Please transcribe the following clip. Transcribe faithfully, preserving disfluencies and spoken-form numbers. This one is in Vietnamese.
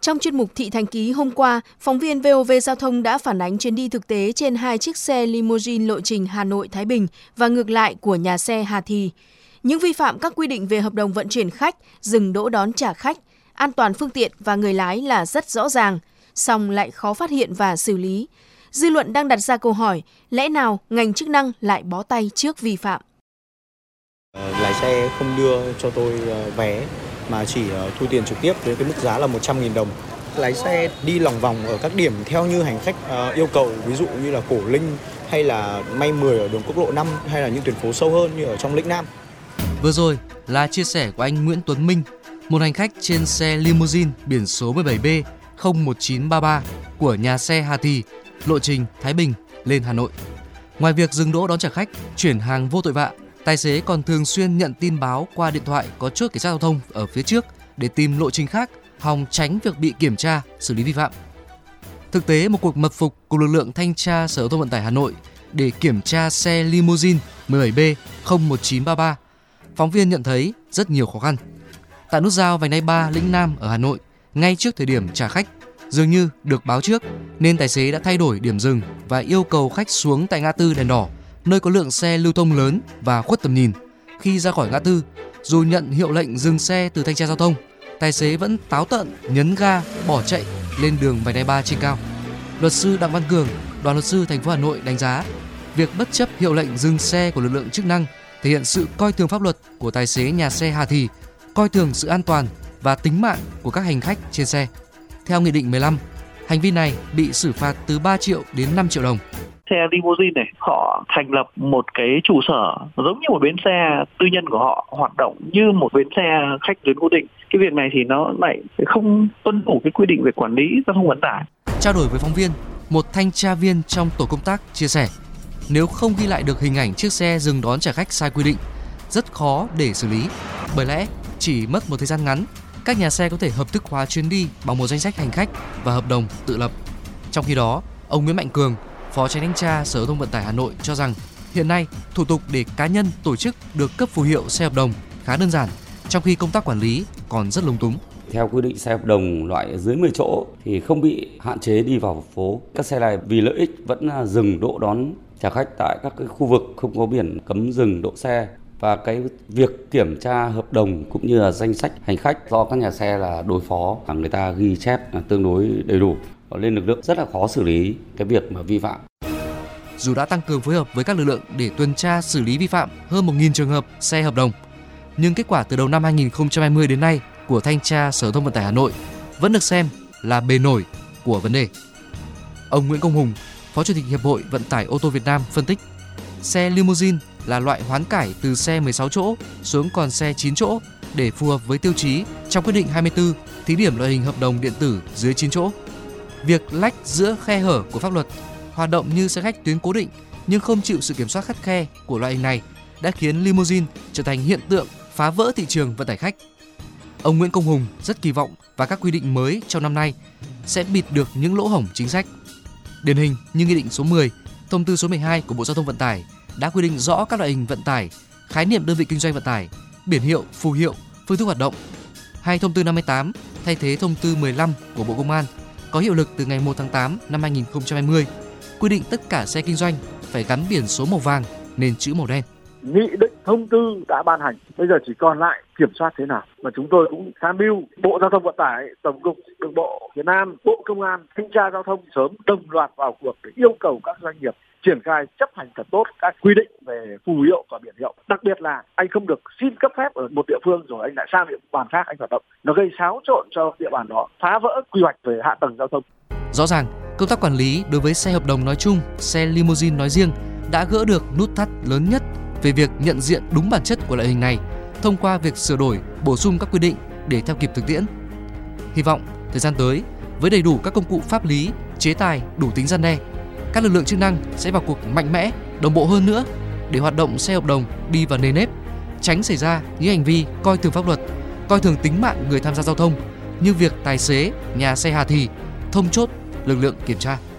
Trong chuyên mục Thị Thành Ký hôm qua, phóng viên vê o vê Giao thông đã phản ánh chuyến đi thực tế trên hai chiếc xe limousine lộ trình Hà Nội-Thái Bình và ngược lại của nhà xe Hà Thị. Những vi phạm các quy định về hợp đồng vận chuyển khách, dừng đỗ đón trả khách, an toàn phương tiện và người lái là rất rõ ràng, song lại khó phát hiện và xử lý. Dư luận đang đặt ra câu hỏi, lẽ nào ngành chức năng lại bó tay trước vi phạm? Lái xe không đưa cho tôi vé mà chỉ thu tiền trực tiếp với cái mức giá là một trăm nghìn đồng. Lái xe đi lòng vòng ở các điểm theo như hành khách yêu cầu, ví dụ như là Cổ Linh hay là May mười ở đường quốc lộ năm hay là những tuyến phố sâu hơn như ở trong lĩnh Nam. Vừa rồi là chia sẻ của anh Nguyễn Tuấn Minh, một hành khách trên xe limousine biển số mười bảy B không một chín ba ba của nhà xe Hà Thị, lộ trình Thái Bình lên Hà Nội. Ngoài việc dừng đỗ đón trả khách, chuyển hàng vô tội vạ, tài xế còn thường xuyên nhận tin báo qua điện thoại có chốt cảnh sát giao thông ở phía trước để tìm lộ trình khác, hòng tránh việc bị kiểm tra, xử lý vi phạm. Thực tế, một cuộc mật phục của lực lượng thanh tra Sở Giao thông Vận tải Hà Nội để kiểm tra xe limousine mười bảy B không một chín ba ba, phóng viên nhận thấy rất nhiều khó khăn. Tại nút giao vành đai ba lĩnh Nam ở Hà Nội, ngay trước thời điểm trả khách, dường như được báo trước nên tài xế đã thay đổi điểm dừng và yêu cầu khách xuống tại ngã tư đèn đỏ, nơi có lượng xe lưu thông lớn và khuất tầm nhìn. Khi ra khỏi ngã tư, dù nhận hiệu lệnh dừng xe từ thanh tra giao thông, tài xế vẫn táo tợn nhấn ga bỏ chạy lên đường vành đai ba trên cao. Luật sư Đặng Văn Cường, đoàn luật sư thành phố Hà Nội đánh giá, việc bất chấp hiệu lệnh dừng xe của lực lượng chức năng thể hiện sự coi thường pháp luật của tài xế nhà xe Hà Thị, coi thường sự an toàn và tính mạng của các hành khách trên xe. Theo Nghị định mười lăm, hành vi này bị xử phạt từ ba triệu đến năm triệu đồng. Xe limousine này, họ thành lập một cái trụ sở giống như một bến xe tư nhân của họ, hoạt động như một bến xe khách tuyến cố định. Cái việc này thì nó lại không tuân thủ cái quy định về quản lý giao thông vận tải. Trao đổi với phóng viên, một thanh tra viên trong tổ công tác chia sẻ, nếu không ghi lại được hình ảnh chiếc xe dừng đón trả khách sai quy định, rất khó để xử lý. Bởi lẽ chỉ mất một thời gian ngắn, các nhà xe có thể hợp thức hóa chuyến đi bằng một danh sách hành khách và hợp đồng tự lập. Trong khi đó, ông Nguyễn Mạnh Cường, Phó Chánh thanh tra Sở Giao thông Vận tải Hà Nội cho rằng hiện nay thủ tục để cá nhân tổ chức được cấp phù hiệu xe hợp đồng khá đơn giản, trong khi công tác quản lý còn rất lúng túng. Theo quy định, xe hợp đồng loại dưới mười chỗ thì không bị hạn chế đi vào phố. Các xe này vì lợi ích vẫn dừng đỗ đón trả khách tại các cái khu vực không có biển cấm dừng đỗ xe. Và cái việc kiểm tra hợp đồng cũng như là danh sách hành khách do các nhà xe là đối phó, người ta ghi chép là tương đối đầy đủ, nên lực lượng rất là khó xử lý cái việc mà vi phạm. Dù đã tăng cường phối hợp với các lực lượng để tuần tra xử lý vi phạm hơn một nghìn trường hợp xe hợp đồng, nhưng kết quả từ đầu năm hai không hai không đến nay của thanh tra Sở Giao thông Vận tải Hà Nội vẫn được xem là bề nổi của vấn đề. Ông Nguyễn Công Hùng, Phó Chủ tịch Hiệp hội Vận tải ô tô Việt Nam phân tích, xe limousine là loại hoán cải từ xe mười sáu chỗ xuống còn xe chín chỗ để phù hợp với tiêu chí trong quyết định hai mươi tư thí điểm loại hình hợp đồng điện tử dưới chín chỗ. Việc lách giữa khe hở của pháp luật, hoạt động như xe khách tuyến cố định nhưng không chịu sự kiểm soát khắt khe của loại hình này đã khiến limousine trở thành hiện tượng phá vỡ thị trường vận tải khách. Ông Nguyễn Công Hùng rất kỳ vọng vào các quy định mới trong năm nay sẽ bịt được những lỗ hổng chính sách. Điển hình như Nghị định số mười, Thông tư số mười hai của Bộ Giao thông Vận tải đã quy định rõ các loại hình vận tải, khái niệm đơn vị kinh doanh vận tải, biển hiệu, phù hiệu, phương thức hoạt động. Hay Thông tư năm mươi tám thay thế Thông tư mười lăm của Bộ Công an có hiệu lực từ ngày một tháng tám năm hai nghìn không trăm hai mươi, quy định tất cả xe kinh doanh phải gắn biển số màu vàng nền chữ màu đen. Nghị định, thông tư đã ban hành, bây giờ chỉ còn lại kiểm soát thế nào. Mà chúng tôi cũng tham mưu Bộ Giao thông Vận tải, Tổng cục Đường bộ Việt Nam, Bộ Công an, Thanh tra Giao thông sớm đồng loạt vào cuộc để yêu cầu các doanh nghiệp triển khai chấp hành thật tốt các quy định về phù hiệu và biển hiệu. Đặc biệt là anh không được xin cấp phép ở một địa phương rồi anh lại sang địa bàn khác anh hoạt động. Nó gây xáo trộn cho địa bàn đó, phá vỡ quy hoạch về hạ tầng giao thông. Rõ ràng, công tác quản lý đối với xe hợp đồng nói chung, xe limousine nói riêng đã gỡ được nút thắt lớn nhất về việc nhận diện đúng bản chất của loại hình này thông qua việc sửa đổi, bổ sung các quy định để theo kịp thực tiễn. Hy vọng thời gian tới, với đầy đủ các công cụ pháp lý, chế tài đủ tính răn đe, các lực lượng chức năng sẽ vào cuộc mạnh mẽ, đồng bộ hơn nữa để hoạt động xe hợp đồng đi vào nề nếp, tránh xảy ra những hành vi coi thường pháp luật, coi thường tính mạng người tham gia giao thông như việc tài xế nhà xe Hà Thị thông chốt lực lượng kiểm tra.